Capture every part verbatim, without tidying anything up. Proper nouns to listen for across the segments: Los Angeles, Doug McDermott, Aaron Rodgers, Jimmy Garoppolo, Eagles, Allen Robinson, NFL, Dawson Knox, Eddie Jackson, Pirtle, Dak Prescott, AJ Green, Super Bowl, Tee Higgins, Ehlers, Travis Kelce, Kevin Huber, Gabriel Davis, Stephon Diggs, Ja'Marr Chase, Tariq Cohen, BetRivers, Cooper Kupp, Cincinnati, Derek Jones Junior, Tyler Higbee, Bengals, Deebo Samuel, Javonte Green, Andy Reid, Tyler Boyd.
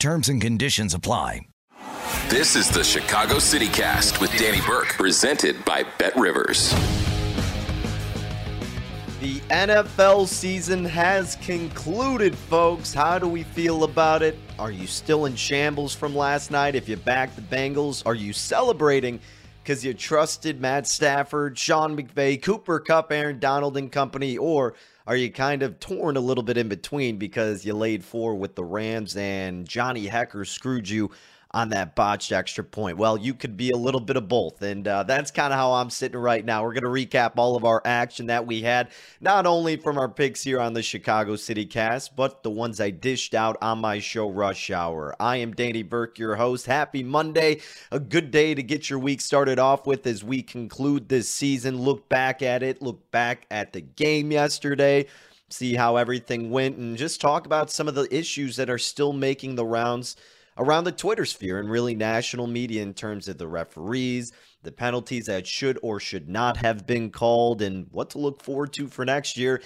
Terms and conditions apply. This is the Chicago City Cast with Danny Burke, presented by BetRivers. The N F L season has concluded, folks. How do we feel about it? Are you still in shambles from last night? If you backed the Bengals, are you celebrating because you trusted Matt Stafford, Sean McVay, Cooper Kupp, Aaron Donald and company, or are you kind of torn a little bit in between because you laid four with the Rams and Johnny Hekker screwed you on that botched extra point? Well, you could be a little bit of both, and uh, that's kind of how I'm sitting right now. We're going to recap all of our action that we had, not only from our picks here on the Chicago City Cast, but the ones I dished out on my show Rush Hour. I am Danny Burke, your host. Happy Monday. A good day to get your week started off with as we conclude this season. Look back at it. Look back at the game yesterday. See how everything went, and just talk about some of the issues that are still making the rounds around the Twitter sphere and really national media in terms of the referees, the penalties that should or should not have been called, and what to look forward to for next year.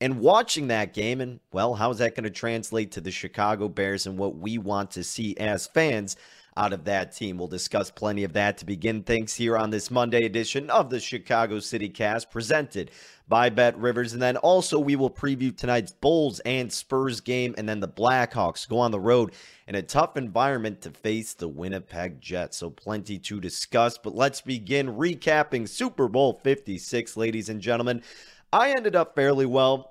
And watching that game, and, well, how is that going to translate to the Chicago Bears and what we want to see as fans out of that team? We'll discuss plenty of that to begin things here on this Monday edition of the Chicago City Cast, presented by BetRivers. And then also we will preview tonight's Bulls and Spurs game, and then the Blackhawks go on the road in a tough environment to face the Winnipeg Jets. So plenty to discuss, but let's begin recapping Super Bowl fifty-six, ladies and gentlemen. I ended up fairly well.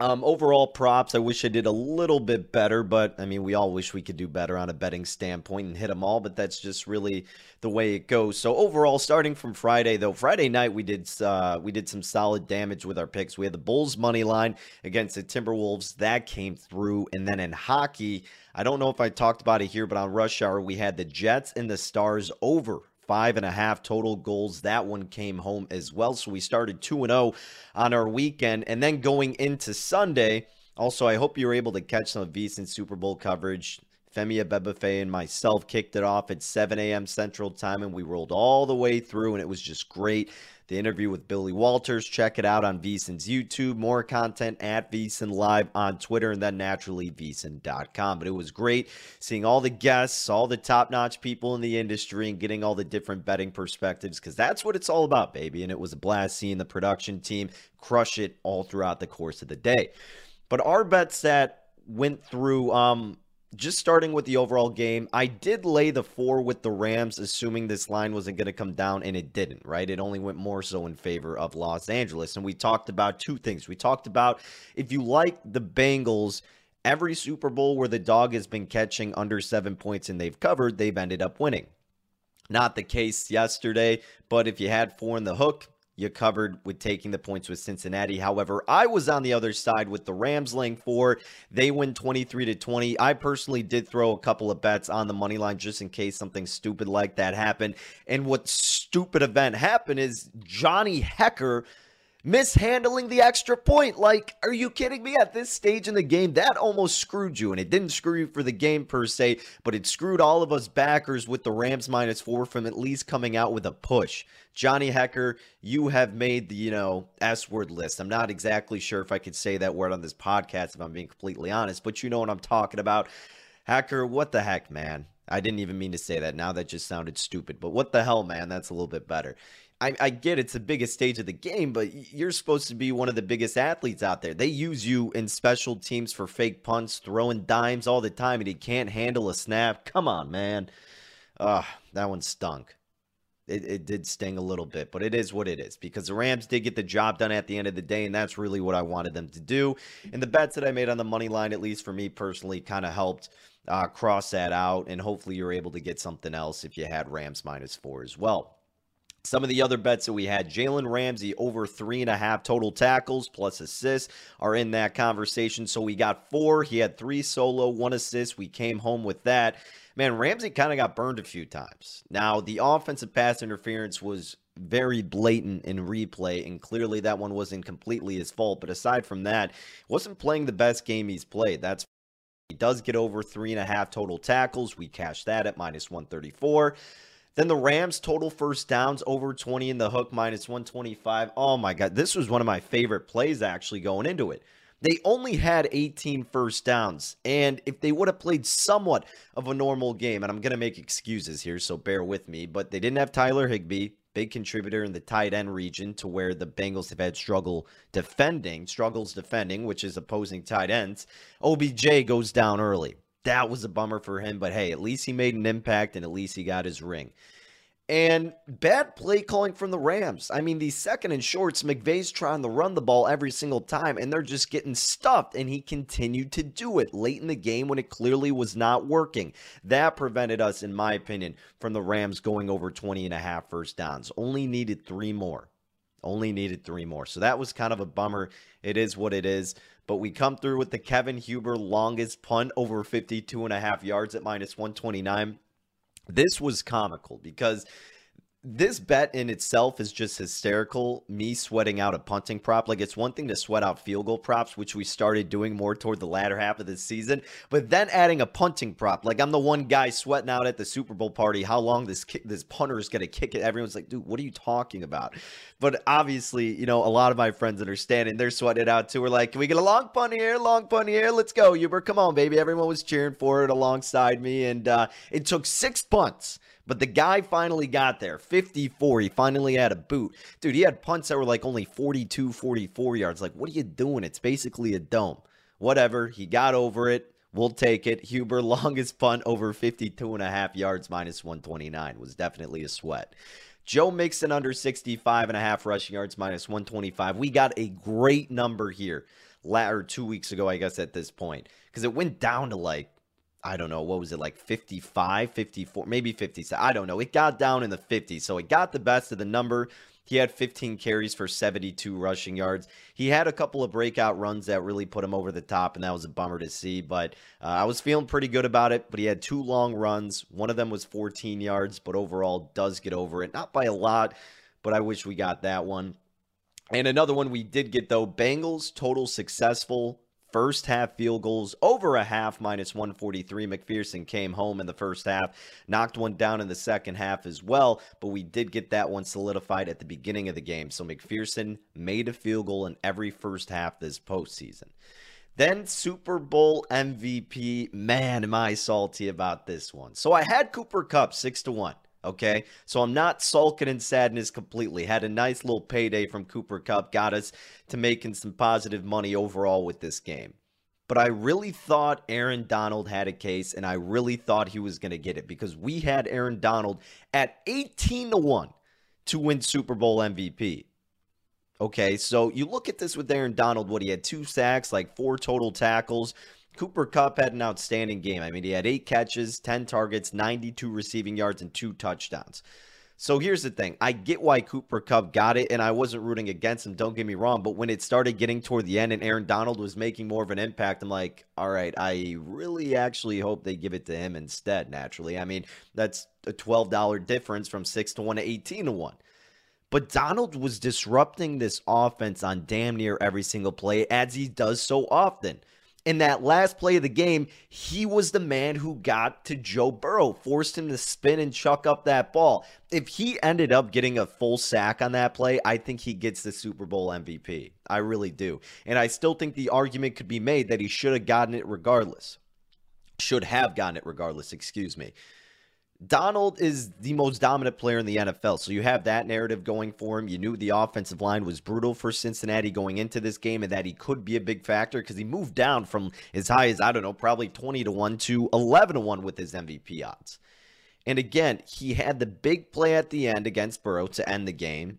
Um, overall props, I wish I did a little bit better, but I mean, we all wish we could do better on a betting standpoint and hit them all, but that's just really the way it goes. So overall, starting from Friday, though, Friday night, we did uh, we did some solid damage with our picks. We had the Bulls money line against the Timberwolves. That came through. And then in hockey, I don't know if I talked about it here, but on Rush Hour, we had the Jets and the Stars over Five and a half total goals. That one came home as well. So we started two and oh on our weekend. And then going into Sunday, also, I hope you were able to catch some of Veasan's Super Bowl coverage. Femi Abebefe and myself kicked it off at seven a.m. Central Time, and we rolled all the way through, and it was just great. The interview with Billy Walters, check it out on Veasan's YouTube. More content at Veasan Live on Twitter, and then naturally Veasan dot com. But it was great seeing all the guests, all the top-notch people in the industry, and getting all the different betting perspectives, because that's what it's all about, baby. And it was a blast seeing the production team crush it all throughout the course of the day. But our bets that went through, um, just starting with the overall game, I did lay the four with the Rams, assuming this line wasn't going to come down, and it didn't, right? It only went more so in favor of Los Angeles, and we talked about two things. We talked about, if you like the Bengals, every Super Bowl where the dog has been catching under seven points and they've covered, they've ended up winning. Not the case yesterday, but if you had four in the hook, you covered with taking the points with Cincinnati. However, I was on the other side with the Rams laying four. They win twenty-three to twenty. I personally did throw a couple of bets on the money line just in case something stupid like that happened. And what stupid event happened is Johnny Hekker mishandling the extra point. Like, are you kidding me? At this stage in the game, that almost screwed you, and it didn't screw you for the game per se, but it screwed all of us backers with the Rams minus four from at least coming out with a push. Johnny Hekker, you have made the, you know, S-word list. I'm not exactly sure if I could say that word on this podcast, if I'm being completely honest, but you know what I'm talking about. Hekker, what the heck, man? I didn't even mean to say that. Now that just sounded stupid, but what the hell, man? That's a little bit better. I, I get it's the biggest stage of the game, but you're supposed to be one of the biggest athletes out there. They use you in special teams for fake punts, throwing dimes all the time, and he can't handle a snap. Come on, man. Uh, that one stunk. It, it did sting a little bit, but it is what it is because the Rams did get the job done at the end of the day, and that's really what I wanted them to do. And the bets that I made on the money line, at least for me personally, kind of helped uh, cross that out, and hopefully you're able to get something else if you had Rams minus four as well. Some of the other bets that we had, Jalen Ramsey over three and a half total tackles plus assists are in that conversation. So we got four. He had three solo, one assist. We came home with that. Man, Ramsey kind of got burned a few times. Now, the offensive pass interference was very blatant in replay, and clearly that one wasn't completely his fault. But aside from that, wasn't playing the best game he's played. That's he does get over three and a half total tackles. We cash that at minus one thirty-four. Then the Rams total first downs over twenty in the hook, minus one twenty-five. Oh, my God. This was one of my favorite plays actually going into it. They only had eighteen first downs, and if they would have played somewhat of a normal game, and I'm going to make excuses here, so bear with me, but they didn't have Tyler Higbee, big contributor in the tight end region to where the Bengals have had struggle defending, struggles defending, which is opposing tight ends. O B J goes down early. That was a bummer for him, but hey, at least he made an impact and at least he got his ring. And bad play calling from the Rams. I mean, these second and shorts, McVay's trying to run the ball every single time, and they're just getting stuffed, and he continued to do it late in the game when it clearly was not working. That prevented us, in my opinion, from the Rams going over twenty and a half first downs. Only needed three more. Only needed three more. So that was kind of a bummer. It is what it is. But we come through with the Kevin Huber longest punt over fifty-two and a half yards at minus one twenty-nine. This was comical because this bet in itself is just hysterical. Me sweating out a punting prop. Like, it's one thing to sweat out field goal props, which we started doing more toward the latter half of the season. But then adding a punting prop. Like, I'm the one guy sweating out at the Super Bowl party how long this kick, this punter is going to kick it. Everyone's like, dude, what are you talking about? But obviously, you know, a lot of my friends understand, and they're sweating it out too. We're like, can we get a long punt here? Long punt here. Let's go, Huber. Come on, baby. Everyone was cheering for it alongside me. And uh, it took six punts. But the guy finally got there, fifty-four. He finally had a boot. Dude, he had punts that were like only forty-two, forty-four yards. Like, what are you doing? It's basically a dome. Whatever. He got over it. We'll take it. Huber, longest punt over fifty-two and a half yards, minus one twenty-nine. Was definitely a sweat. Joe Mixon under sixty-five and a half rushing yards, minus one twenty-five. We got a great number here. Or two weeks ago, I guess, at this point. Because it went down to like, I don't know, what was it, like fifty-five, fifty-four, maybe fifty-six, I don't know. It got down in the fifties, so it got the best of the number. He had fifteen carries for seventy-two rushing yards. He had a couple of breakout runs that really put him over the top, and that was a bummer to see, but uh, I was feeling pretty good about it, but he had two long runs. One of them was fourteen yards, but overall does get over it. Not by a lot, but I wish we got that one. And another one we did get, though, Bengals total successful. First half field goals over a half, minus one forty-three. McPherson came home in the first half, knocked one down in the second half as well, but we did get that one solidified at the beginning of the game. So McPherson made a field goal in every first half this postseason. Then Super Bowl M V P. Man, am I salty about this one. So I had Cooper Kupp six to one. Okay, so I'm not sulking in sadness completely. Had a nice little payday from Cooper Kupp. Got us to making some positive money overall with this game. But I really thought Aaron Donald had a case, and I really thought he was going to get it because we had Aaron Donald at eighteen to one to win Super Bowl M V P. Okay, so you look at this with Aaron Donald, what he had two sacks, like four total tackles. Cooper Kupp had an outstanding game. I mean, he had eight catches, ten targets, ninety-two receiving yards, and two touchdowns. So here's the thing. I get why Cooper Kupp got it, and I wasn't rooting against him. Don't get me wrong, but when it started getting toward the end and Aaron Donald was making more of an impact, I'm like, all right, I really actually hope they give it to him instead, naturally. I mean, that's a twelve dollar difference from six to one to eighteen to one. But Donald was disrupting this offense on damn near every single play, as he does so often. In that last play of the game, he was the man who got to Joe Burrow, forced him to spin and chuck up that ball. If he ended up getting a full sack on that play, I think he gets the Super Bowl M V P. I really do. And I still think the argument could be made that he should have gotten it regardless. Should have gotten it regardless, excuse me. Donald is the most dominant player in the N F L, so you have that narrative going for him. You knew the offensive line was brutal for Cincinnati going into this game and that he could be a big factor because he moved down from as high as, I don't know, probably twenty to one to eleven to one with his M V P odds. And again, he had the big play at the end against Burrow to end the game.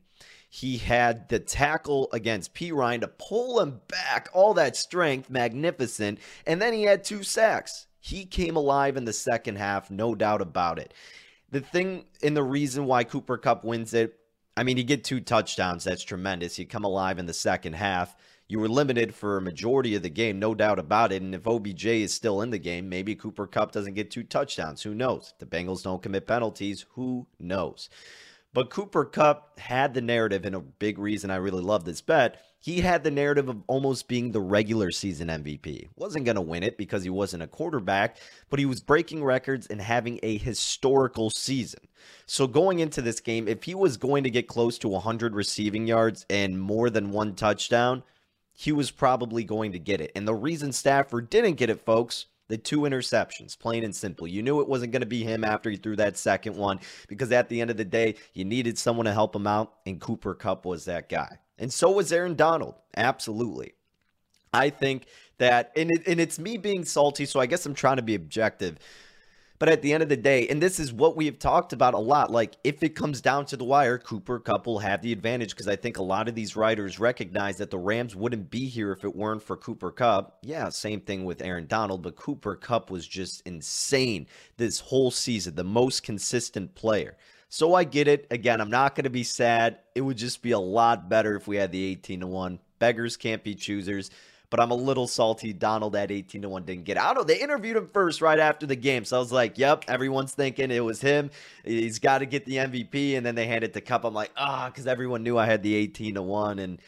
He had the tackle against P. Ryan to pull him back, all that strength, magnificent, and then he had two sacks. He came alive in the second half, no doubt about it. The thing and the reason why Cooper Kupp wins it, I mean, you get two touchdowns. That's tremendous. You come alive in the second half. You were limited for a majority of the game, no doubt about it. And if O B J is still in the game, maybe Cooper Kupp doesn't get two touchdowns. Who knows? If the Bengals don't commit penalties, who knows? But Cooper Kupp had the narrative, and a big reason I really love this bet, he had the narrative of almost being the regular season M V P. Wasn't going to win it because he wasn't a quarterback, but he was breaking records and having a historical season. So going into this game, if he was going to get close to one hundred receiving yards and more than one touchdown, he was probably going to get it. And the reason Stafford didn't get it, folks, the two interceptions, plain and simple. You knew it wasn't going to be him after he threw that second one because at the end of the day, you needed someone to help him out, and Cooper Kupp was that guy. And so was Aaron Donald. Absolutely. I think that, and, it, and it's me being salty, so I guess I'm trying to be objective. But at the end of the day, and this is what we have talked about a lot, like if it comes down to the wire, Cooper Kupp will have the advantage because I think a lot of these writers recognize that the Rams wouldn't be here if it weren't for Cooper Kupp. Yeah, same thing with Aaron Donald, but Cooper Kupp was just insane this whole season, the most consistent player. So I get it. Again, I'm not going to be sad. It would just be a lot better if we had the eighteen to one. Beggars can't be choosers. But I'm a little salty. Donald at eighteen to one didn't get out. They interviewed him first right after the game. So I was like, yep, everyone's thinking it was him. He's got to get the M V P. And then they handed it to Kupp. I'm like, ah, because everyone knew I had the eighteen to one. And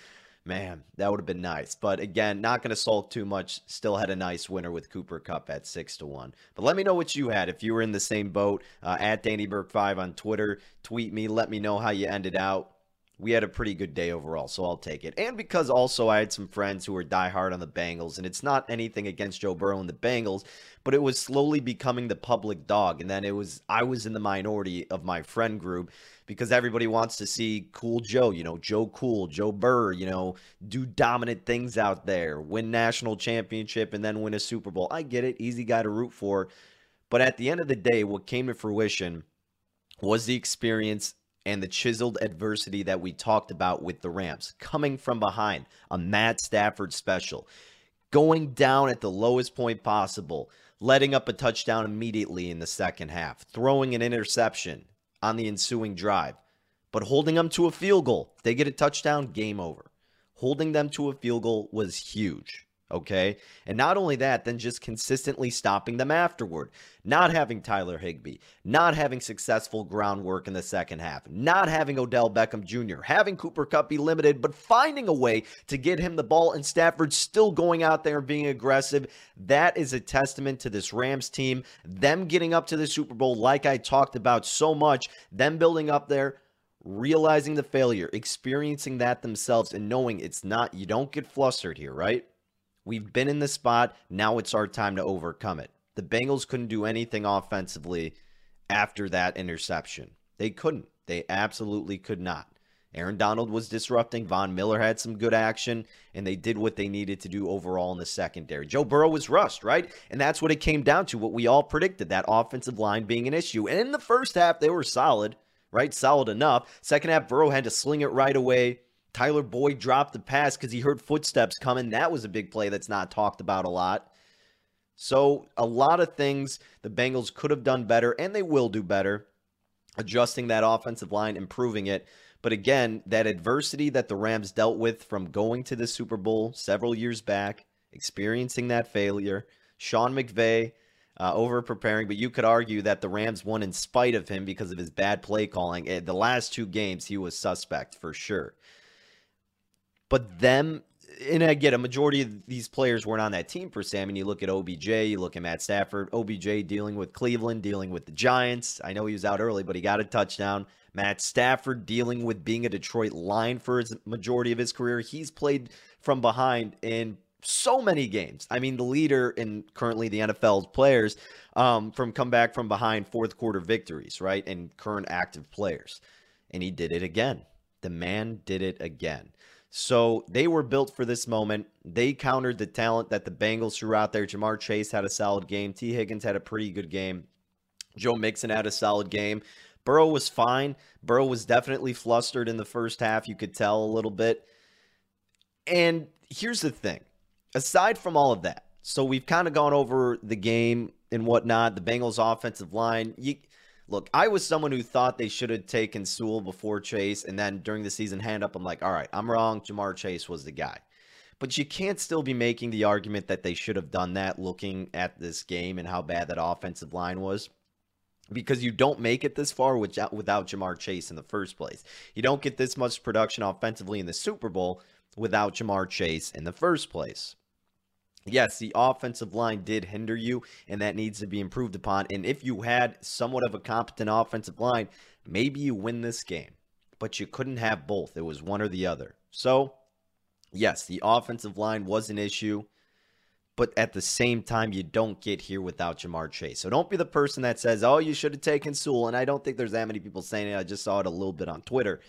man, that would have been nice. But again, not going to sulk too much. Still had a nice winner with Cooper Kupp at six to one. But let me know what you had. If you were in the same boat, uh, at Danny Burke five on Twitter, tweet me. Let me know how you ended out. We had a pretty good day overall, so I'll take it. And because also I had some friends who were diehard on the Bengals, and it's not anything against Joe Burrow and the Bengals, but it was slowly becoming the public dog. And then it was I was in the minority of my friend group because everybody wants to see cool Joe, you know, Joe Cool, Joe Burr, you know, do dominant things out there, win national championship, and then win a Super Bowl. I get it, easy guy to root for. But at the end of the day, what came to fruition was the experience and the chiseled adversity that we talked about with the Rams. Coming from behind, a Matt Stafford special. Going down at the lowest point possible. Letting up a touchdown immediately in the second half. Throwing an interception on the ensuing drive. But holding them to a field goal. If they get a touchdown, game over. Holding them to a field goal was huge. Okay? And not only that, then just consistently stopping them afterward. Not having Tyler Higbee. Not having successful groundwork in the second half. Not having Odell Beckham Junior Having Cooper Kupp be limited, but finding a way to get him the ball and Stafford still going out there and being aggressive. That is a testament to this Rams team. Them getting up to the Super Bowl like I talked about so much. Them building up there. Realizing the failure. Experiencing that themselves and knowing it's not, you don't get flustered here, right? We've been in the spot. Now it's our time to overcome it. The Bengals couldn't do anything offensively after that interception. They couldn't. They absolutely could not. Aaron Donald was disrupting. Von Miller had some good action, and they did what they needed to do overall in the secondary. Joe Burrow was rushed, right? And that's what it came down to, what we all predicted, that offensive line being an issue. And in the first half, they were solid, right? Solid enough. Second half, Burrow had to sling it right away. Tyler Boyd dropped the pass because he heard footsteps coming. That was a big play that's not talked about a lot. So a lot of things the Bengals could have done better, and they will do better, adjusting that offensive line, improving it. But again, that adversity that the Rams dealt with from going to the Super Bowl several years back, experiencing that failure, Sean McVay uh, over-preparing, but you could argue that the Rams won in spite of him because of his bad play calling. The last two games, he was suspect for sure. But them, and again, a majority of these players weren't on that team per se. I mean, you look at O B J, you look at Matt Stafford. O B J dealing with Cleveland, dealing with the Giants. I know he was out early, but he got a touchdown. Matt Stafford dealing with being a Detroit Lion for his majority of his career. He's played from behind and so many games. I mean, the leader in currently the N F L's players um, from comeback from behind fourth quarter victories, right? And current active players. And he did it again. The man did it again. So they were built for this moment. They countered the talent that the Bengals threw out there. Ja'Marr Chase had a solid game. Tee Higgins had a pretty good game. Joe Mixon had a solid game. Burrow was fine. Burrow was definitely flustered in the first half. You could tell a little bit. And here's the thing. Aside from all of that, so we've kind of gone over the game and whatnot, the Bengals offensive line. You, look, I was someone who thought they should have taken Sewell before Chase, and then during the season hand up, I'm like, all right, I'm wrong. Ja'Marr Chase was the guy. But you can't still be making the argument that they should have done that looking at this game and how bad that offensive line was. Because you don't make it this far without, without Ja'Marr Chase in the first place. You don't get this much production offensively in the Super Bowl without Ja'Marr Chase in the first place. Yes, the offensive line did hinder you, and that needs to be improved upon. And if you had somewhat of a competent offensive line, maybe you win this game. But you couldn't have both. It was one or the other. So, yes, the offensive line was an issue. But at the same time, you don't get here without Ja'Marr Chase. So don't be the person that says, oh, you should have taken Sewell. And I don't think there's that many people saying it. I just saw it a little bit on Twitter.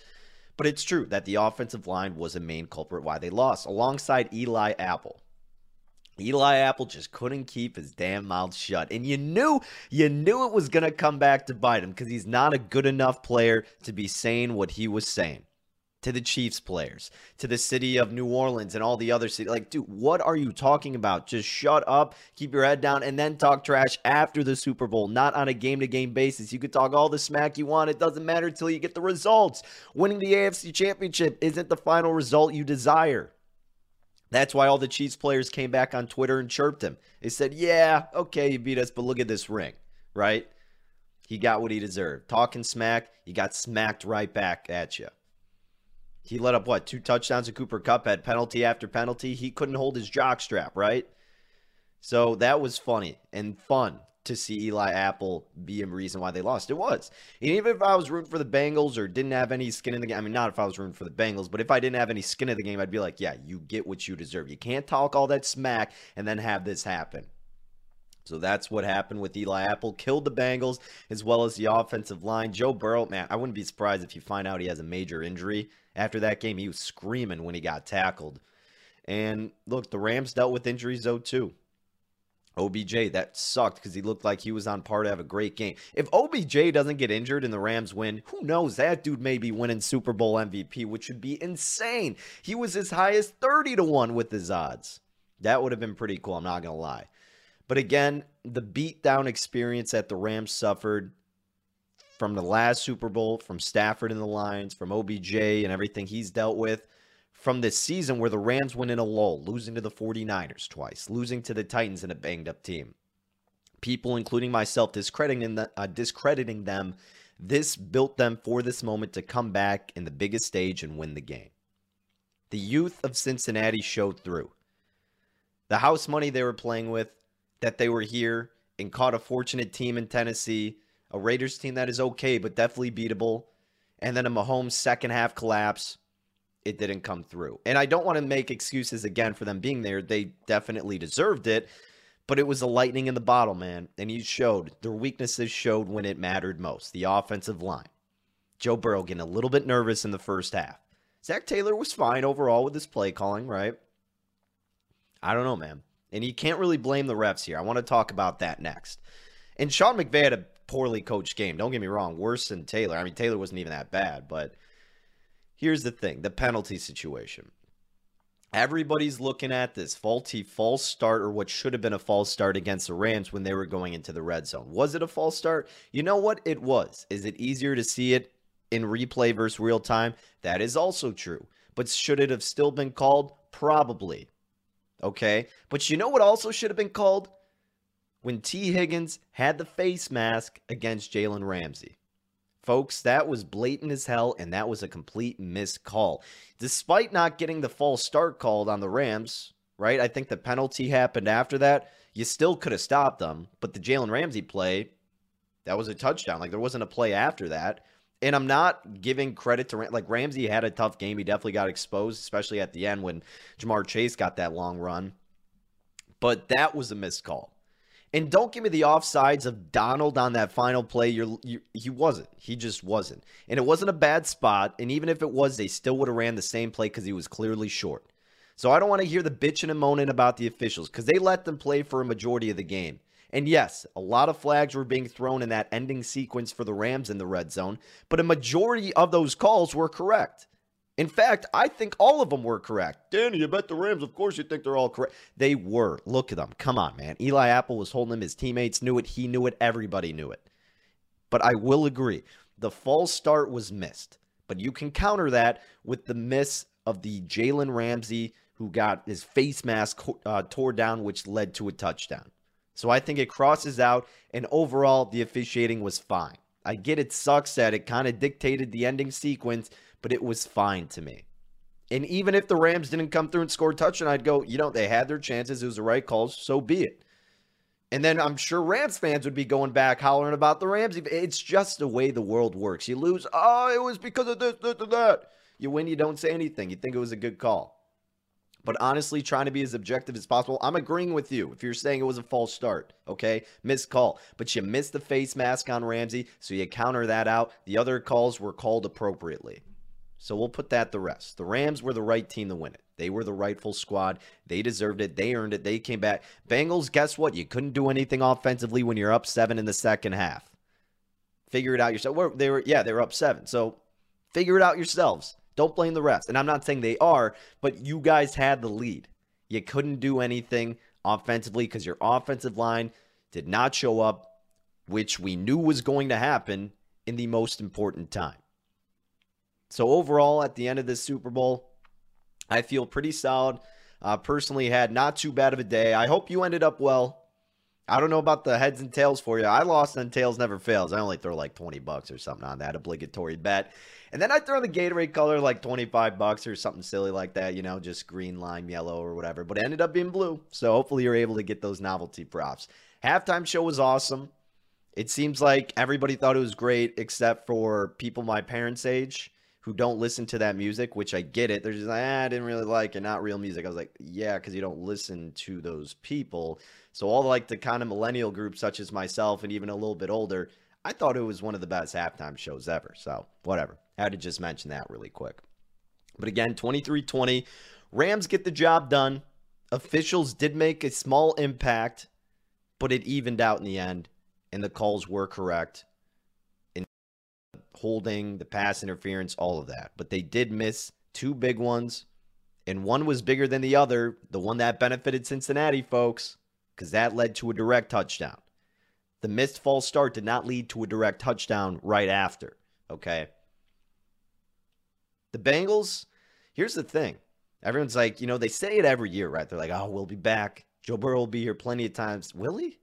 But it's true that the offensive line was a main culprit why they lost, alongside Eli Apple. Eli Apple just couldn't keep his damn mouth shut. And you knew, you knew it was going to come back to bite him because he's not a good enough player to be saying what he was saying. To the Chiefs players, to the city of New Orleans and all the other cities. Like, dude, what are you talking about? Just shut up, keep your head down, and then talk trash after the Super Bowl, not on a game-to-game basis. You could talk all the smack you want. It doesn't matter until you get the results. Winning the A F C Championship isn't the final result you desire. That's why all the Chiefs players came back on Twitter and chirped him. They said, yeah, okay, you beat us, but look at this ring, right? He got what he deserved. Talking smack, he got smacked right back at you. He let up, what, two touchdowns to Cooper Kupp, had penalty after penalty. He couldn't hold his jock strap, right? So that was funny and fun to see Eli Apple be a reason why they lost. It was. And even if I was rooting for the Bengals or didn't have any skin in the game, I mean, not if I was rooting for the Bengals, but if I didn't have any skin in the game, I'd be like, yeah, you get what you deserve. You can't talk all that smack and then have this happen. So that's what happened with Eli Apple. Killed the Bengals as well as the offensive line. Joe Burrow, man, I wouldn't be surprised if you find out he has a major injury. After that game, he was screaming when he got tackled. And look, the Rams dealt with injuries, though, too. O B J, that sucked because he looked like he was on par to have a great game. If O B J doesn't get injured and the Rams win, who knows? That dude may be winning Super Bowl M V P, which would be insane. He was as high as thirty to one with his odds. That would have been pretty cool, I'm not going to lie. But again, the beatdown experience that the Rams suffered from the last Super Bowl, from Stafford and the Lions, from O B J and everything he's dealt with, from this season where the Rams went in a lull, losing to the forty-niners twice, losing to the Titans in a banged-up team. People, including myself, discrediting them, uh, discrediting them. This built them for this moment to come back in the biggest stage and win the game. The youth of Cincinnati showed through. The house money they were playing with, that they were here and caught a fortunate team in Tennessee, a Raiders team that is okay, but definitely beatable. And then a Mahomes second half collapse. It didn't come through. And I don't want to make excuses again for them being there. They definitely deserved it. But it was a lightning in the bottle, man. And you showed. Their weaknesses showed when it mattered most. The offensive line. Joe Burrow getting a little bit nervous in the first half. Zach Taylor was fine overall with his play calling, right? I don't know, man. And you can't really blame the refs here. I want to talk about that next. And Sean McVay had a poorly coached game. Don't get me wrong. Worse than Taylor. I mean, Taylor wasn't even that bad, but here's the thing. The penalty situation. Everybody's looking at this faulty false start or what should have been a false start against the Rams when they were going into the red zone. Was it a false start? You know what? It was. Is it easier to see it in replay versus real time? That is also true. But should it have still been called? Probably. Okay? But you know what also should have been called? When Tee Higgins had the face mask against Jalen Ramsey. Folks, that was blatant as hell, and that was a complete missed call. Despite not getting the false start called on the Rams, right? I think the penalty happened after that. You still could have stopped them, but the Jalen Ramsey play, that was a touchdown. Like, there wasn't a play after that. And I'm not giving credit to Ram- like Ramsey had a tough game. He definitely got exposed, especially at the end when Ja'Marr Chase got that long run. but that was a missed call. And don't give me the offsides of Donald on that final play. You're, you, he wasn't. He just wasn't. And it wasn't a bad spot. And even if it was, they still would have ran the same play because he was clearly short. So I don't want to hear the bitching and moaning about the officials because they let them play for a majority of the game. And yes, a lot of flags were being thrown in that ending sequence for the Rams in the red zone, but a majority of those calls were correct. In fact, I think all of them were correct. Danny, you bet the Rams, of course you think they're all correct. They were. Look at them. Come on, man. Eli Apple was holding him. His teammates knew it. He knew it. Everybody knew it. But I will agree. The false start was missed. But you can counter that with the miss of the Jalen Ramsey who got his face mask uh, tore down, which led to a touchdown. So I think it crosses out, and overall, the officiating was fine. I get it sucks that it kind of dictated the ending sequence, but it was fine to me. And even if the Rams didn't come through and score a touchdown, I'd go, you know, they had their chances. It was the right call, so be it. And then I'm sure Rams fans would be going back hollering about the Rams. It's just the way the world works. You lose, oh, it was because of this, this, and that. You win, you don't say anything. You think it was a good call. But honestly, trying to be as objective as possible, I'm agreeing with you. If you're saying it was a false start, okay, missed call. But you missed the face mask on Ramsey, so you counter that out. The other calls were called appropriately. So we'll put that to rest. The Rams were the right team to win it. They were the rightful squad. They deserved it. They earned it. They came back. Bengals, guess what? You couldn't do anything offensively when you're up seven in the second half. Figure it out yourself. Well, they were, yeah, they were up seven. So figure it out yourselves. Don't blame the refs. And I'm not saying they are, but you guys had the lead. You couldn't do anything offensively because your offensive line did not show up, which we knew was going to happen in the most important time. So overall, at the end of this Super Bowl, I feel pretty solid. Uh, personally, had not too bad of a day. I hope you ended up well. I don't know about the heads and tails for you. I lost on tails never fails. I only throw like twenty bucks or something on that obligatory bet. And then I throw the Gatorade color like twenty-five bucks or something silly like that, you know, just green, lime, yellow or whatever. But it ended up being blue. So hopefully you're able to get those novelty props. Halftime show was awesome. It seems like everybody thought it was great except for people my parents' age who don't listen to that music, which I get it. They're just like, ah, I didn't really like it, not real music. I was like, yeah, because you don't listen to those people. So all like the kind of millennial group, such as myself, and even a little bit older, I thought it was one of the best halftime shows ever. So whatever. I had to just mention that really quick. But again, twenty-three twenty, Rams get the job done. Officials did make a small impact, but it evened out in the end, and the calls were correct. In holding, the pass interference, all of that. But they did miss two big ones, and one was bigger than the other, the one that benefited Cincinnati, folks, because that led to a direct touchdown. The missed false start did not lead to a direct touchdown right after, okay? The Bengals, here's the thing. Everyone's like, you know, they say it every year, right? They're like, oh, we'll be back. Joe Burrow will be here plenty of times. Will he? Do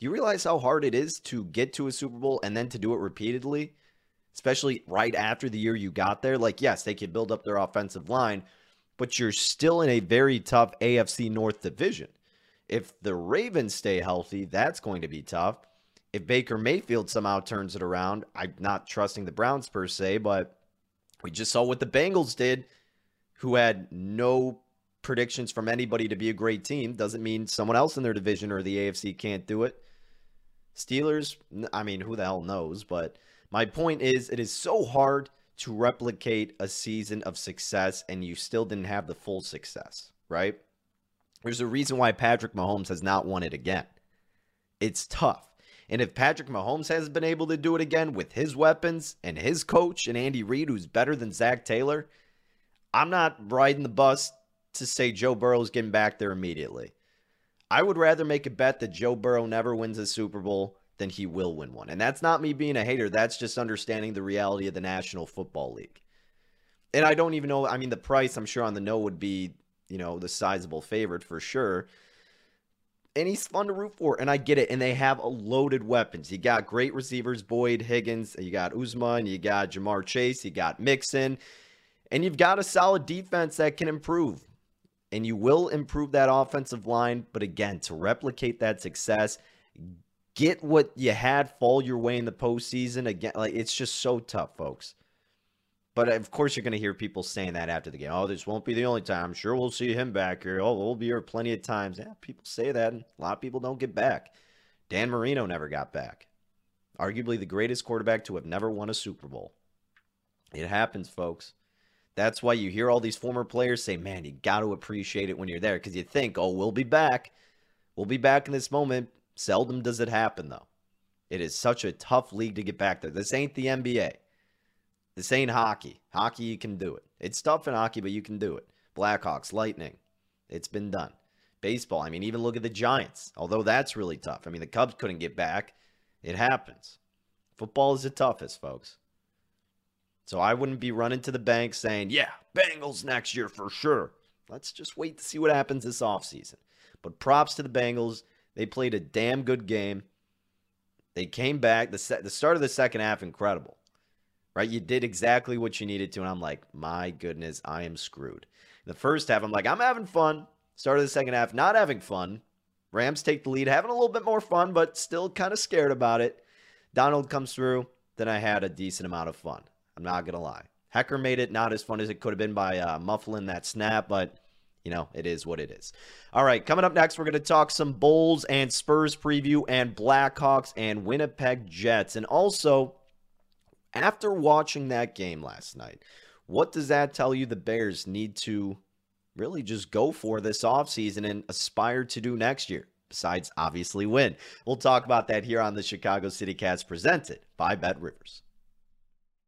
you realize how hard it is to get to a Super Bowl and then to do it repeatedly? Especially right after the year you got there. Like, yes, they can build up their offensive line, but you're still in a very tough A F C North division. If the Ravens stay healthy, that's going to be tough. If Baker Mayfield somehow turns it around, I'm not trusting the Browns per se, but we just saw what the Bengals did, who had no predictions from anybody to be a great team. Doesn't mean someone else in their division or the A F C can't do it. Steelers, I mean, who the hell knows? But my point is, it is so hard to replicate a season of success, and you still didn't have the full success, right? There's a reason why Patrick Mahomes has not won it again. It's tough. And if Patrick Mahomes hasn't been able to do it again with his weapons and his coach and Andy Reid, who's better than Zach Taylor, I'm not riding the bus to say Joe Burrow's getting back there immediately. I would rather make a bet that Joe Burrow never wins a Super Bowl than he will win one. And that's not me being a hater. That's just understanding the reality of the National Football League. And I don't even know. I mean, the price I'm sure on the no would be, you know, the sizable favorite for sure. And he's fun to root for, and I get it. And they have a loaded weapons. You got great receivers, Boyd, Higgins. You got Uzman. You got Ja'Marr Chase. You got Mixon. And you've got a solid defense that can improve. And you will improve that offensive line. But again, to replicate that success, get what you had fall your way in the postseason. Again, like, it's just so tough, folks. But of course, you're going to hear people saying that after the game. Oh, this won't be the only time. I'm sure we'll see him back here. Oh, we'll be here plenty of times. Yeah, people say that. And a lot of people don't get back. Dan Marino never got back. Arguably the greatest quarterback to have never won a Super Bowl. It happens, folks. That's why you hear all these former players say, man, you got to appreciate it when you're there. Because you think, oh, we'll be back. We'll be back in this moment. Seldom does it happen, though. It is such a tough league to get back there. This ain't the N B A. This ain't hockey. Hockey, you can do it. It's tough in hockey, but you can do it. Blackhawks, Lightning. It's been done. Baseball, I mean, even look at the Giants. Although that's really tough. I mean, the Cubs couldn't get back. It happens. Football is the toughest, folks. So I wouldn't be running to the bank saying, yeah, Bengals next year for sure. Let's just wait to see what happens this offseason. But props to the Bengals. They played a damn good game. They came back. The, se- the start of the second half, incredible. Right? You did exactly what you needed to, and I'm like, my goodness, I am screwed. In the first half, I'm like, I'm having fun. Start of the second half, not having fun. Rams take the lead, having a little bit more fun, but still kind of scared about it. Donald comes through. Then I had a decent amount of fun. I'm not going to lie. Hekker made it not as fun as it could have been by uh, muffling that snap, but, you know, it is what it is. All right, coming up next, we're going to talk some Bulls and Spurs preview and Blackhawks and Winnipeg Jets. And also, after watching that game last night, what does that tell you the Bears need to really just go for this offseason and aspire to do next year, besides obviously win? We'll talk about that here on the Chicago City Cast presented by BetRivers.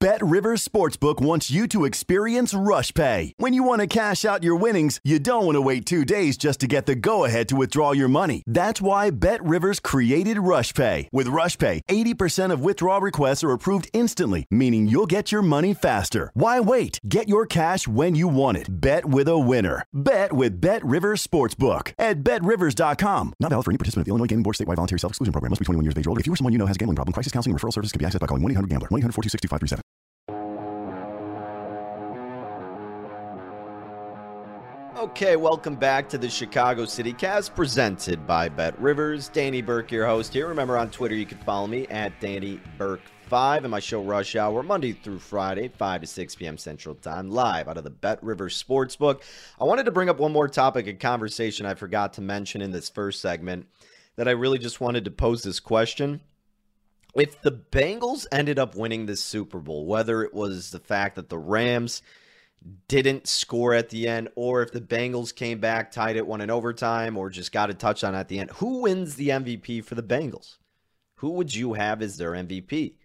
BetRivers Sportsbook wants you to experience Rush Pay. When you want to cash out your winnings, you don't want to wait two days just to get the go-ahead to withdraw your money. That's why BetRivers created Rush Pay. With Rush Pay, eighty percent of withdrawal requests are approved instantly, meaning you'll get your money faster. Why wait? Get your cash when you want it. Bet with a winner. Bet with BetRivers Sportsbook at BetRivers dot com. Not valid for any participant of the Illinois Gaming Board statewide voluntary self-exclusion program. Must be twenty-one years of age or older. If you or someone you know has a gambling problem, crisis counseling and referral services can be accessed by calling one eight hundred gambler, one eight hundred four two six five three seven. Okay, welcome back to the Chicago City Cast presented by BetRivers. Danny Burke, your host here. Remember, on Twitter, you can follow me at Danny Burke five and my show Rush Hour, Monday through Friday, five to six p.m. Central Time, live out of the BetRivers Sportsbook. I wanted to bring up one more topic of conversation I forgot to mention in this first segment that I really just wanted to pose this question. If the Bengals ended up winning this Super Bowl, whether it was the fact that the Rams didn't score at the end, or if the Bengals came back, tied it, won in overtime, or just got a touchdown at the end, who wins the M V P for the Bengals? Who would you have as their M V P?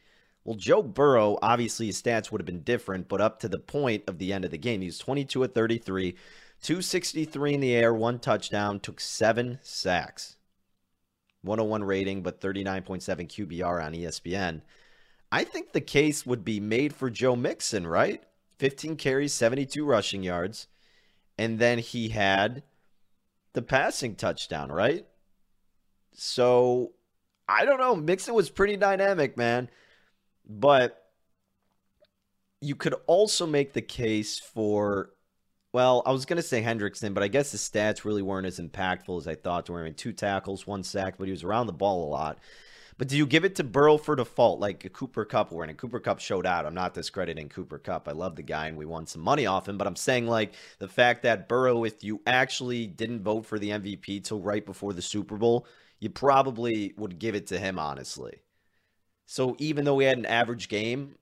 Well, Joe Burrow, obviously his stats would have been different, but up to the point of the end of the game, he was twenty-two of thirty-three, two sixty-three in the air, one touchdown, took seven sacks. one oh one rating, but thirty-nine point seven Q B R on E S P N. I think the case would be made for Joe Mixon, right? fifteen carries, seventy-two rushing yards, and then he had the passing touchdown, right? So, I don't know. Mixon was pretty dynamic, man. But you could also make the case for, well, I was going to say Hendrickson, but I guess his stats really weren't as impactful as I thought. They were in two tackles, one sack, but he was around the ball a lot. But do you give it to Burrow for default, like Cooper Kupp were? And Cooper Kupp showed out. I'm not discrediting Cooper Kupp. I love the guy, and we won some money off him. But I'm saying, like, the fact that Burrow, if you actually didn't vote for the M V P till right before the Super Bowl, you probably would give it to him, honestly. So even though we had an average game,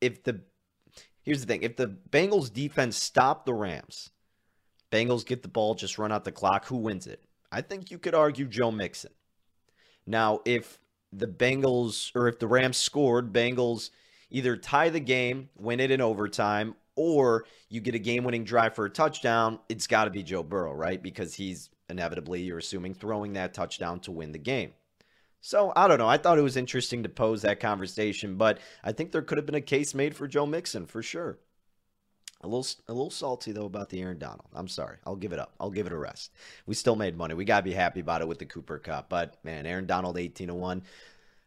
if the here's the thing. If the Bengals defense stopped the Rams, Bengals get the ball, just run out the clock, who wins it? I think you could argue Joe Mixon. Now, if the Bengals, or if the Rams scored, Bengals either tie the game, win it in overtime, or you get a game-winning drive for a touchdown, it's got to be Joe Burrow, right? Because he's inevitably, you're assuming, throwing that touchdown to win the game. So, I don't know. I thought it was interesting to pose that conversation, but I think there could have been a case made for Joe Mixon, for sure. A little, a little salty, though, about the Aaron Donald. I'm sorry. I'll give it up. I'll give it a rest. We still made money. We got to be happy about it with the Cooper Kupp. But, man, Aaron Donald, eighteen to one.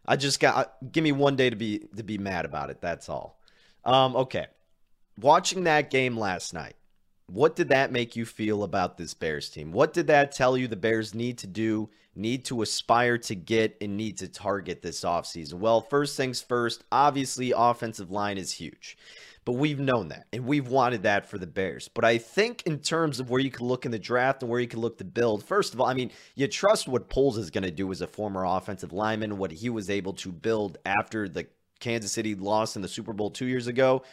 I just got – give me one day to be to be mad about it. That's all. Um, okay. Watching that game last night, what did that make you feel about this Bears team? What did that tell you the Bears need to do, need to aspire to get, and need to target this offseason? Well, first things first, obviously offensive line is huge. But we've known that, and we've wanted that for the Bears. But I think in terms of where you can look in the draft and where you can look to build, first of all, I mean, you trust what Poles is going to do as a former offensive lineman, what he was able to build after the Kansas City loss in the Super Bowl two years ago,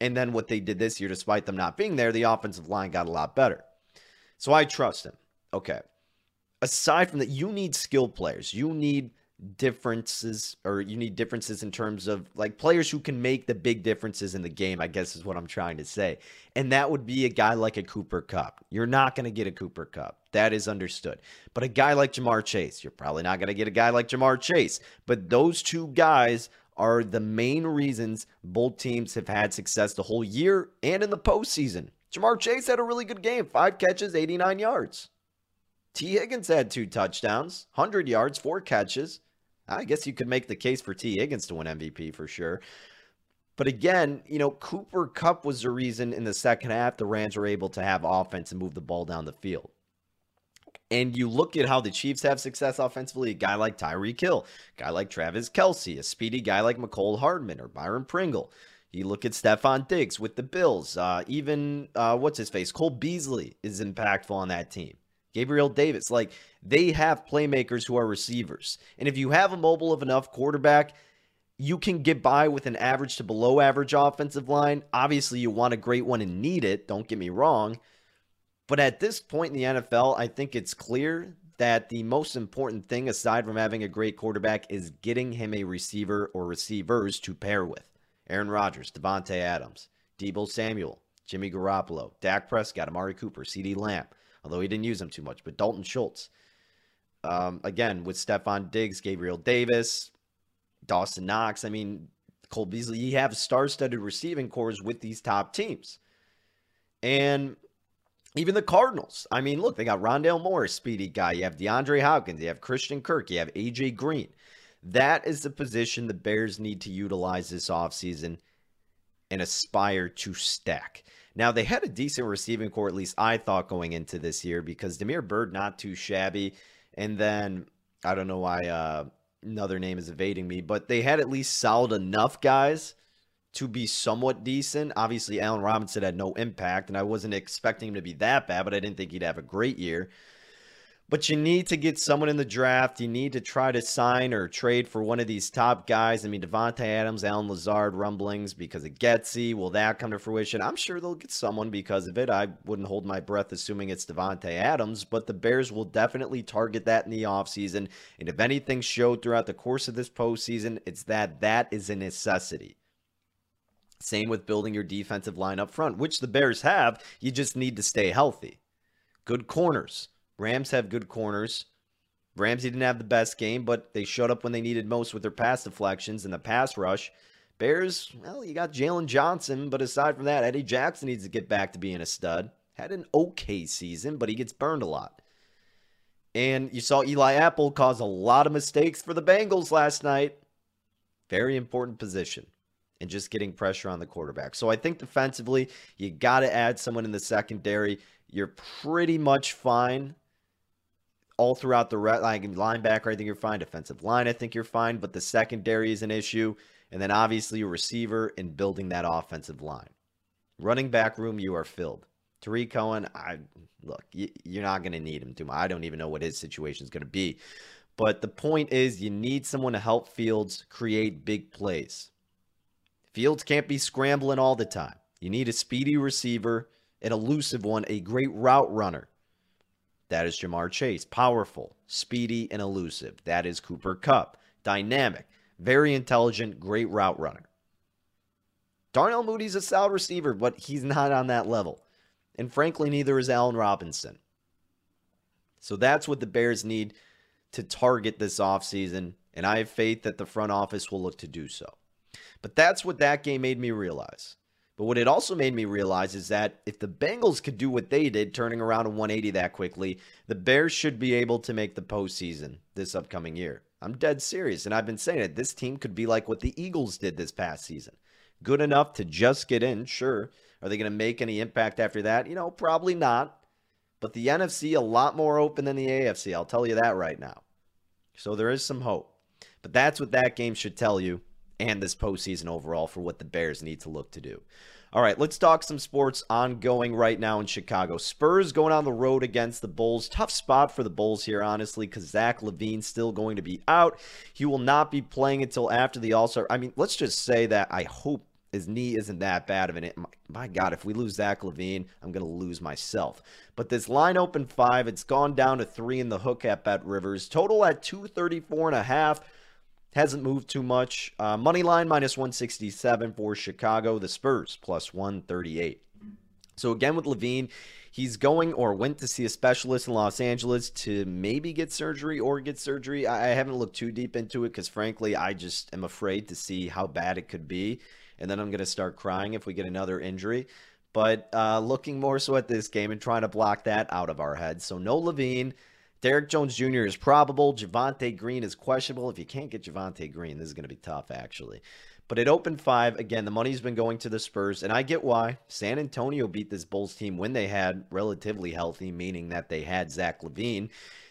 and then what they did this year, despite them not being there, the offensive line got a lot better. So I trust him. Okay. Aside from that, you need skilled players. You need differences, or you need differences in terms of like players who can make the big differences in the game, I guess is what I'm trying to say. And that would be a guy like a Cooper Kupp. You're not going to get a Cooper Kupp. That is understood. But a guy like Ja'Marr Chase, you're probably not going to get a guy like Ja'Marr Chase. But those two guys are the main reasons both teams have had success the whole year and in the postseason. Ja'Marr Chase had a really good game, five catches, eighty-nine yards. Tee Higgins had two touchdowns, one hundred yards, four catches. I guess you could make the case for Tee Higgins to win M V P for sure. But again, you know, Cooper Kupp was the reason in the second half the Rams were able to have offense and move the ball down the field. And you look at how the Chiefs have success offensively, a guy like Tyreek Hill, a guy like Travis Kelce, a speedy guy like Mecole Hardman or Byron Pringle. You look at Stephon Diggs with the Bills. Uh, even, uh, what's his face? Cole Beasley is impactful on that team. Gabriel Davis, like they have playmakers who are receivers. And if you have a mobile enough quarterback, you can get by with an average to below average offensive line. Obviously, you want a great one and need it. Don't get me wrong. But at this point in the N F L, I think it's clear that the most important thing, aside from having a great quarterback, is getting him a receiver or receivers to pair with. Aaron Rodgers, Devontae Adams, Deebo Samuel, Jimmy Garoppolo, Dak Prescott, Amari Cooper, CeeDee Lamb. Although he didn't use them too much, but Dalton Schultz. Um, again, with Stephon Diggs, Gabriel Davis, Dawson Knox, I mean, Cole Beasley, you have star-studded receiving cores with these top teams. And even the Cardinals. I mean, look, they got Rondale Moore, speedy guy. You have DeAndre Hopkins. You have Christian Kirk. You have A J. Green. That is the position the Bears need to utilize this offseason and aspire to stack. Now, they had a decent receiving core, at least I thought, going into this year because Demir Byrd, not too shabby. And then, I don't know why uh, another name is evading me, but they had at least solid enough guys to be somewhat decent. Obviously, Allen Robinson had no impact, and I wasn't expecting him to be that bad, but I didn't think he'd have a great year. But you need to get someone in the draft. You need to try to sign or trade for one of these top guys. I mean, Devontae Adams, Allen Lazard, rumblings because of Getsy. Will that come to fruition? I'm sure they'll get someone because of it. I wouldn't hold my breath assuming it's Devontae Adams, but the Bears will definitely target that in the offseason. And if anything showed throughout the course of this postseason, it's that that is a necessity. Same with building your defensive line up front, which the Bears have. You just need to stay healthy. Good corners. Rams have good corners. Ramsey didn't have the best game, but they showed up when they needed most with their pass deflections and the pass rush. Bears, well, you got Jalen Johnson, but aside from that, Eddie Jackson needs to get back to being a stud. Had an okay season, but he gets burned a lot. And you saw Eli Apple cause a lot of mistakes for the Bengals last night. Very important position. And just getting pressure on the quarterback. So I think defensively, you got to add someone in the secondary. You're pretty much fine. All throughout the red, like linebacker, I think you're fine. Defensive line, I think you're fine. But the secondary is an issue. And then obviously a receiver and building that offensive line. Running back room, you are filled. Tariq Cohen, I look, you're not going to need him too much. I don't even know what his situation is going to be. But the point is you need someone to help Fields create big plays. Fields can't be scrambling all the time. You need a speedy receiver, an elusive one, a great route runner. That is Ja'Marr Chase. Powerful, speedy, and elusive. That is Cooper Kupp. Dynamic, very intelligent, great route runner. Darnell Moody's a solid receiver, but he's not on that level. And frankly, neither is Allen Robinson. So that's what the Bears need to target this offseason, and I have faith that the front office will look to do so. But that's what that game made me realize. But what it also made me realize is that if the Bengals could do what they did, turning around a one eighty that quickly, the Bears should be able to make the postseason this upcoming year. I'm dead serious, and I've been saying it. This team could be like what the Eagles did this past season. Good enough to just get in, sure. Are they going to make any impact after that? You know, probably not. But the N F C, a lot more open than the A F C. I'll tell you that right now. So there is some hope. But that's what that game should tell you. And this postseason overall for what the Bears need to look to do. All right, let's talk some sports ongoing right now in Chicago. Spurs going on the road against the Bulls. Tough spot for the Bulls here, honestly, because Zach LaVine's still going to be out. He will not be playing until after the All-Star. I mean, let's just say that I hope his knee isn't that bad of an... My God, if we lose Zach LaVine, I'm going to lose myself. But this line opened five. It's gone down to three in the hook at BetRivers. Total at two thirty-four and a half. Hasn't moved too much. Uh, money line minus one sixty-seven for Chicago. The Spurs plus one thirty-eight. So again with LaVine, he's going or went to see a specialist in Los Angeles to maybe get surgery or get surgery. I, I haven't looked too deep into it because frankly, I just am afraid to see how bad it could be. And then I'm going to start crying if we get another injury. But uh, looking more so at this game and trying to block that out of our heads. So no LaVine. Derek Jones Junior is probable. Javonte Green is questionable. If you can't get Javonte Green, this is going to be tough, actually. But it opened five. Again, the money's been going to the Spurs, and I get why. San Antonio beat this Bulls team when they had relatively healthy, meaning that they had Zach LaVine.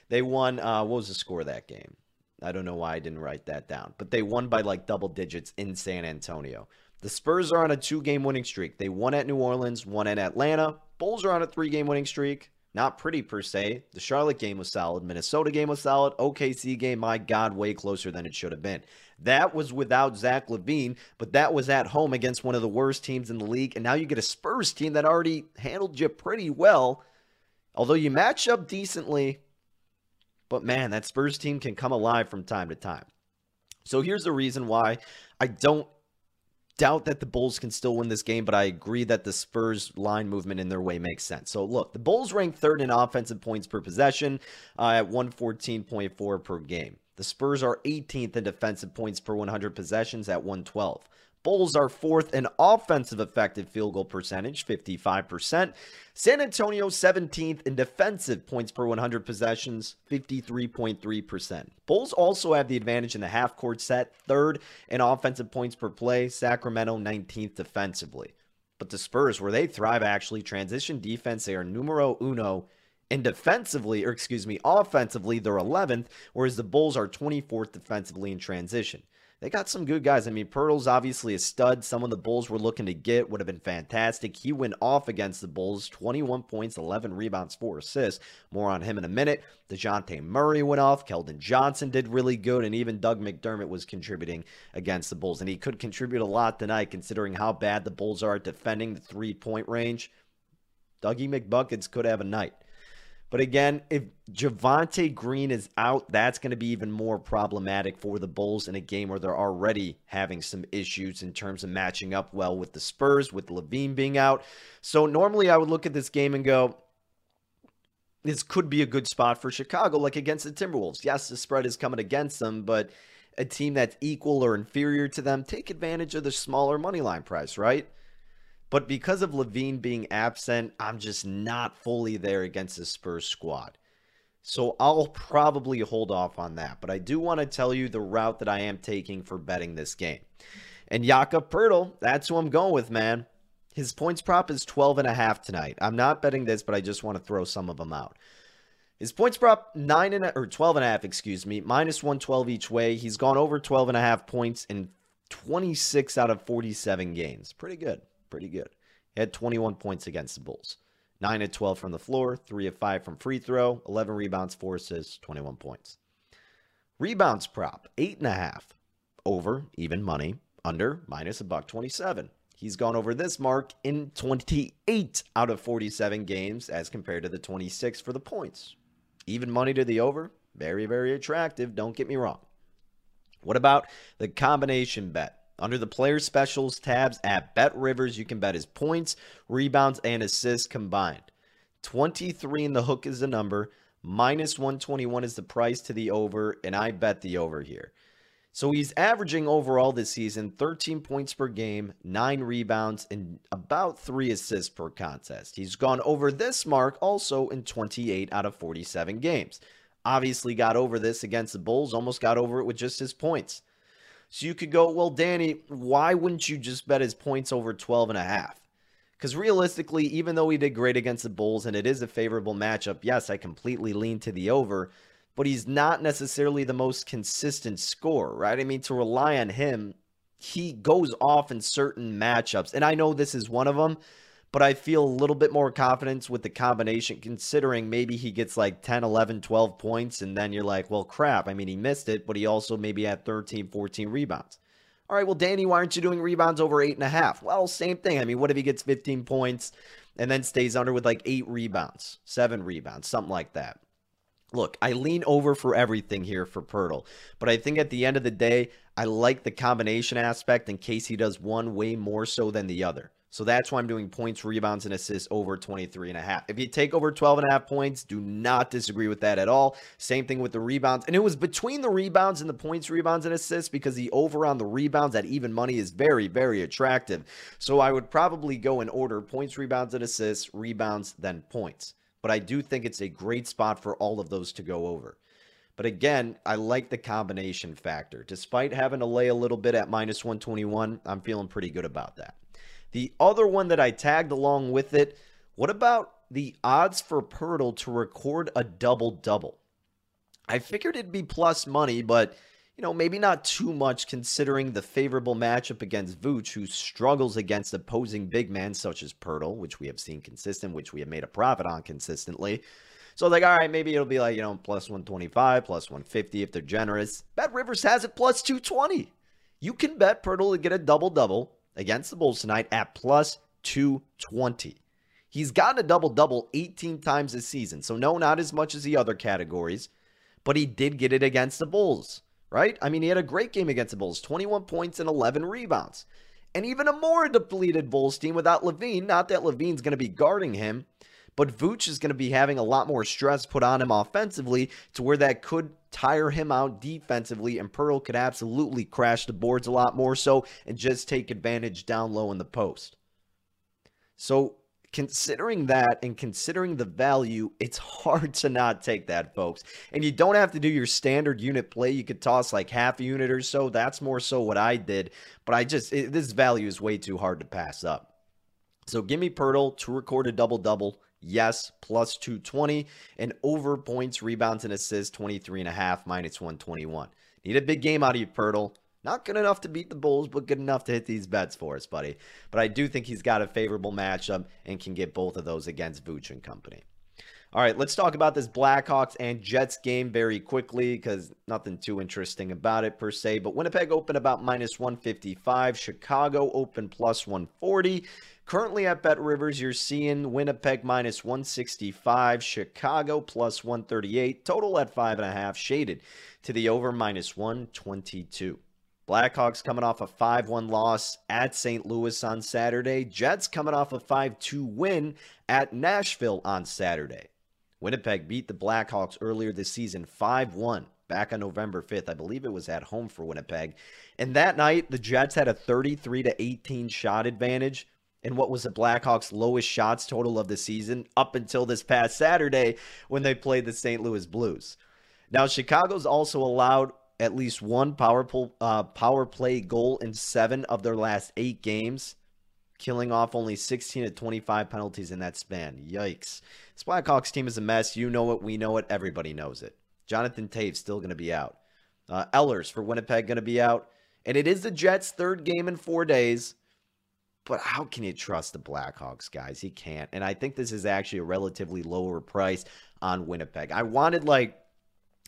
They won, uh, what was the score of that game? I don't know why I didn't write that down. But they won by like double digits in San Antonio. The Spurs are on a two-game winning streak. They won at New Orleans, won at Atlanta. Bulls are on a three-game winning streak. Not pretty, per se. The Charlotte game was solid. Minnesota game was solid. O K C game, my God, way closer than it should have been. That was without Zach LaVine, but that was at home against one of the worst teams in the league. And now you get a Spurs team that already handled you pretty well. Although you match up decently. But, man, that Spurs team can come alive from time to time. So here's the reason why I don't doubt that the Bulls can still win this game, but I agree that the Spurs line movement in their way makes sense. So look, the Bulls rank third in offensive points per possession uh, at one fourteen point four per game. The Spurs are eighteenth in defensive points per one hundred possessions at one twelve. Bulls are fourth in offensive effective field goal percentage, fifty-five percent. San Antonio seventeenth in defensive points per one hundred possessions, fifty-three point three percent. Bulls also have the advantage in the half-court set, third in offensive points per play, Sacramento nineteenth defensively. But the Spurs, where they thrive actually, transition defense, they are numero uno. And defensively, or excuse me, offensively, they're eleventh, whereas the Bulls are twenty-fourth defensively in transition. They got some good guys. I mean, Pirtle's obviously a stud. Someone the Bulls were looking to get would have been fantastic. He went off against the Bulls. twenty-one points, eleven rebounds, four assists. More on him in a minute. DeJounte Murray went off. Keldon Johnson did really good. And even Doug McDermott was contributing against the Bulls. And he could contribute a lot tonight considering how bad the Bulls are at defending the three-point range. Dougie McBuckets could have a night. But again, if Javonte Green is out, that's going to be even more problematic for the Bulls in a game where they're already having some issues in terms of matching up well with the Spurs, with LaVine being out. So normally I would look at this game and go, this could be a good spot for Chicago, like against the Timberwolves. Yes, the spread is coming against them, but a team that's equal or inferior to them, take advantage of the smaller money line price, right? But because of LaVine being absent, I'm just not fully there against the Spurs squad. So I'll probably hold off on that. But I do want to tell you the route that I am taking for betting this game. And Jakob Poeltl, that's who I'm going with, man. His points prop is twelve and a half tonight. I'm not betting this, but I just want to throw some of them out. His points prop nine and a, or twelve and a half, excuse me, minus one twelve each way. He's gone over twelve and a half points in twenty-six out of forty-seven games. Pretty good. Pretty good. He had twenty-one points against the Bulls. nine of twelve from the floor, three of five from free throw, eleven rebounds, four assists, twenty-one points. Rebounds prop, eight and a half. Over, even money. Under, minus a buck twenty-seven. He's gone over this mark in twenty-eight out of forty-seven games as compared to the twenty-six for the points. Even money to the over, very, very attractive. Don't get me wrong. What about the combination bet? Under the player specials tabs at BetRivers, you can bet his points, rebounds, and assists combined. twenty-three in the hook is the number. minus one twenty-one is the price to the over, and I bet the over here. So he's averaging overall this season thirteen points per game, nine rebounds, and about three assists per contest. He's gone over this mark also in twenty-eight out of forty-seven games. Obviously got over this against the Bulls, almost got over it with just his points. So you could go, well, Danny, why wouldn't you just bet his points over twelve and a half? Because realistically, even though he did great against the Bulls and it is a favorable matchup, yes, I completely lean to the over, but he's not necessarily the most consistent scorer, right? I mean, to rely on him, he goes off in certain matchups. And I know this is one of them, but I feel a little bit more confidence with the combination, considering maybe he gets like ten, eleven, twelve points, and then you're like, well, crap. I mean, he missed it, but he also maybe had thirteen, fourteen rebounds. All right, well, Danny, why aren't you doing rebounds over eight and a half? Well, same thing. I mean, what if he gets fifteen points and then stays under with like eight rebounds, seven rebounds, something like that? Look, I lean over for everything here for Pirtle, but I think at the end of the day, I like the combination aspect in case he does one way more so than the other. So that's why I'm doing points, rebounds, and assists over twenty-three and a half. If you take over twelve and a half points, do not disagree with that at all. Same thing with the rebounds. And it was between the rebounds and the points, rebounds, and assists because the over on the rebounds at even money is very, very attractive. So I would probably go in order: points, rebounds, and assists, rebounds, then points. But I do think it's a great spot for all of those to go over. But again, I like the combination factor. Despite having to lay a little bit at minus one twenty-one, I'm feeling pretty good about that. The other one that I tagged along with it, what about the odds for Pirtle to record a double-double? I figured it'd be plus money, but, you know, maybe not too much considering the favorable matchup against Vooch, who struggles against opposing big men such as Pirtle, which we have seen consistent, which we have made a profit on consistently. So, like, all right, maybe it'll be like, you know, plus one twenty-five, plus one fifty if they're generous. BetRivers has it plus two twenty. You can bet Pirtle to get a double-double against the Bulls tonight at plus two twenty. He's gotten a double-double eighteen times this season, so no, not as much as the other categories, but he did get it against the Bulls, right? I mean, he had a great game against the Bulls, twenty-one points and eleven rebounds, and even a more depleted Bulls team without LaVine. Not that LaVine's going to be guarding him, but Vooch is going to be having a lot more stress put on him offensively to where that could tire him out defensively, and Pirtle could absolutely crash the boards a lot more so and just take advantage down low in the post. So considering that and considering the value, it's hard to not take that, folks. And you don't have to do your standard unit play. You could toss like half a unit or so. That's more so what I did. But I just, it, this value is way too hard to pass up. So give me Pirtle to record a double-double. Yes, plus two twenty, and over points, rebounds, and assists, twenty-three and a half, minus one twenty-one. Need a big game out of you, Pirtle. Not good enough to beat the Bulls, but good enough to hit these bets for us, buddy. But I do think he's got a favorable matchup and can get both of those against Vooch and company. All right, let's talk about this Blackhawks and Jets game very quickly because nothing too interesting about it per se. But Winnipeg opened about minus one fifty-five. Chicago opened plus one forty. Currently at BetRivers, you're seeing Winnipeg minus one sixty-five. Chicago plus one thirty-eight. Total at five and a half. Shaded to the over minus one twenty-two. Blackhawks coming off a five one loss at Saint Louis on Saturday. Jets coming off a five two win at Nashville on Saturday. Winnipeg beat the Blackhawks earlier this season five one back on November fifth. I believe it was at home for Winnipeg. And that night, the Jets had a thirty-three to eighteen shot advantage in what was the Blackhawks' lowest shots total of the season up until this past Saturday when they played the Saint Louis Blues. Now, Chicago's also allowed at least one power, uh, power play goal in seven of their last eight games, killing off only sixteen to twenty-five penalties in that span. Yikes. This Blackhawks team is a mess. You know it. We know it. Everybody knows it. Jonathan Tave's still going to be out. Uh, Ehlers for Winnipeg going to be out. And it is the Jets' third game in four days. But how can you trust the Blackhawks, guys? You can't. And I think this is actually a relatively lower price on Winnipeg. I wanted like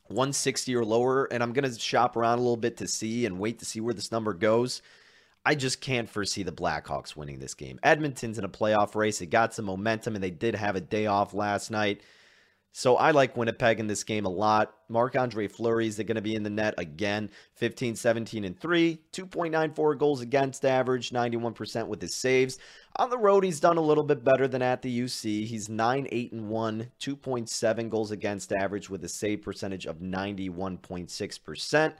one sixty or lower, and I'm going to shop around a little bit to see and wait to see where this number goes. I just can't foresee the Blackhawks winning this game. Edmonton's in a playoff race. It got some momentum, and they did have a day off last night. So I like Winnipeg in this game a lot. Marc-Andre Fleury is going to be in the net again. fifteen, seventeen, and three. two point nine four goals against average. ninety-one percent with his saves. On the road, he's done a little bit better than at the U C. He's nine, eight, and one. two point seven goals against average with a save percentage of ninety-one point six percent.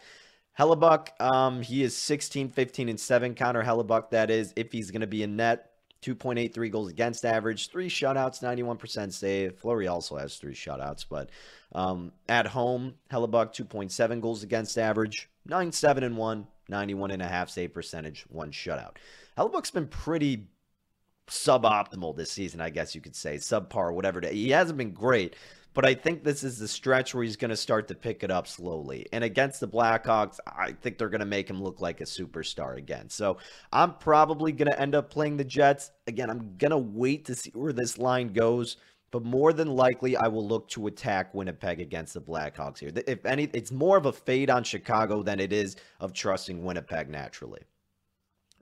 Hellebuck, um, he is sixteen, fifteen, and seven. Connor Hellebuck, that is, if he's going to be in net. two point eight three goals against average, three shutouts, ninety-one percent save. Fleury also has three shutouts, but um, at home, Hellebuck, two point seven goals against average, nine, seven, and one, ninety-one point five save percentage, one shutout. Hellebuck's been pretty suboptimal this season, I guess you could say, subpar, whatever. He hasn't been great, But I think this is the stretch where he's going to start to pick it up slowly. And against the Blackhawks, I think they're going to make him look like a superstar again. So I'm probably going to end up playing the Jets. Again, I'm going to wait to see where this line goes. But more than likely, I will look to attack Winnipeg against the Blackhawks here. If any, it's more of a fade on Chicago than it is of trusting Winnipeg naturally.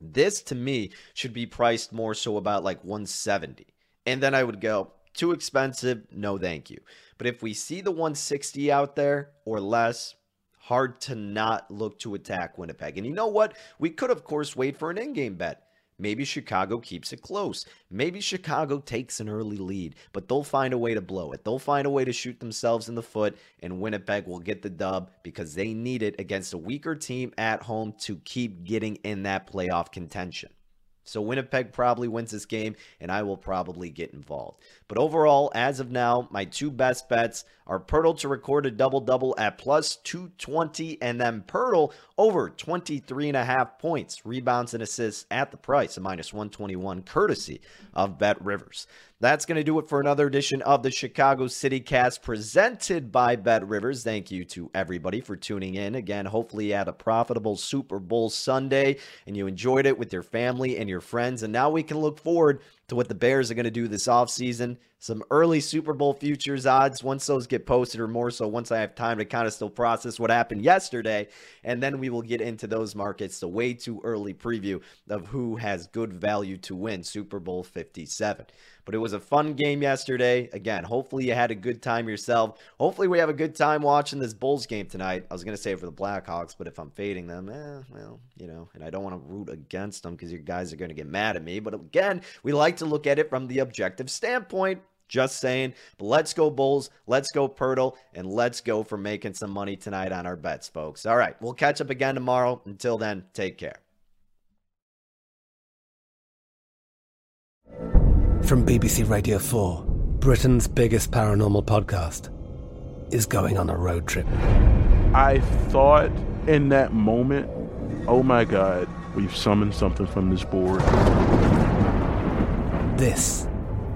This, to me, should be priced more so about like one seventy. And then I would go, too expensive, no thank you. But if we see the one sixty out there or less, hard to not look to attack Winnipeg. And you know what? We could, of course, wait for an in-game bet. Maybe Chicago keeps it close. Maybe Chicago takes an early lead, but they'll find a way to blow it. They'll find a way to shoot themselves in the foot, and Winnipeg will get the dub because they need it against a weaker team at home to keep getting in that playoff contention. So Winnipeg probably wins this game, and I will probably get involved. But overall, as of now, my two best bets are Pirtle to record a double-double at plus two twenty, and then Pirtle over twenty-three and a half points, rebounds and assists at the price of minus one twenty-one, courtesy of BetRivers. That's going to do it for another edition of the Chicago City Cast presented by BetRivers. Thank you to everybody for tuning in. Again, hopefully you had a profitable Super Bowl Sunday and you enjoyed it with your family and your friends. And now we can look forward to what the Bears are going to do this offseason. Some early Super Bowl futures odds once those get posted, or more so once I have time to kind of still process what happened yesterday. And then we will get into those markets, the way too early preview of who has good value to win Super Bowl fifty-seven. But it was a fun game yesterday. Again, hopefully you had a good time yourself. Hopefully we have a good time watching this Bulls game tonight. I was going to say it for the Blackhawks, but if I'm fading them, eh, well, you know, and I don't want to root against them because you guys are going to get mad at me. But again, we like to look at it from the objective standpoint. Just saying. But let's go Bulls, let's go Pirtle, and let's go for making some money tonight on our bets, folks. All right, we'll catch up again tomorrow. Until then, take care. From B B C Radio four, Britain's biggest paranormal podcast is going on a road trip. I thought in that moment, oh my God, we've summoned something from this board. This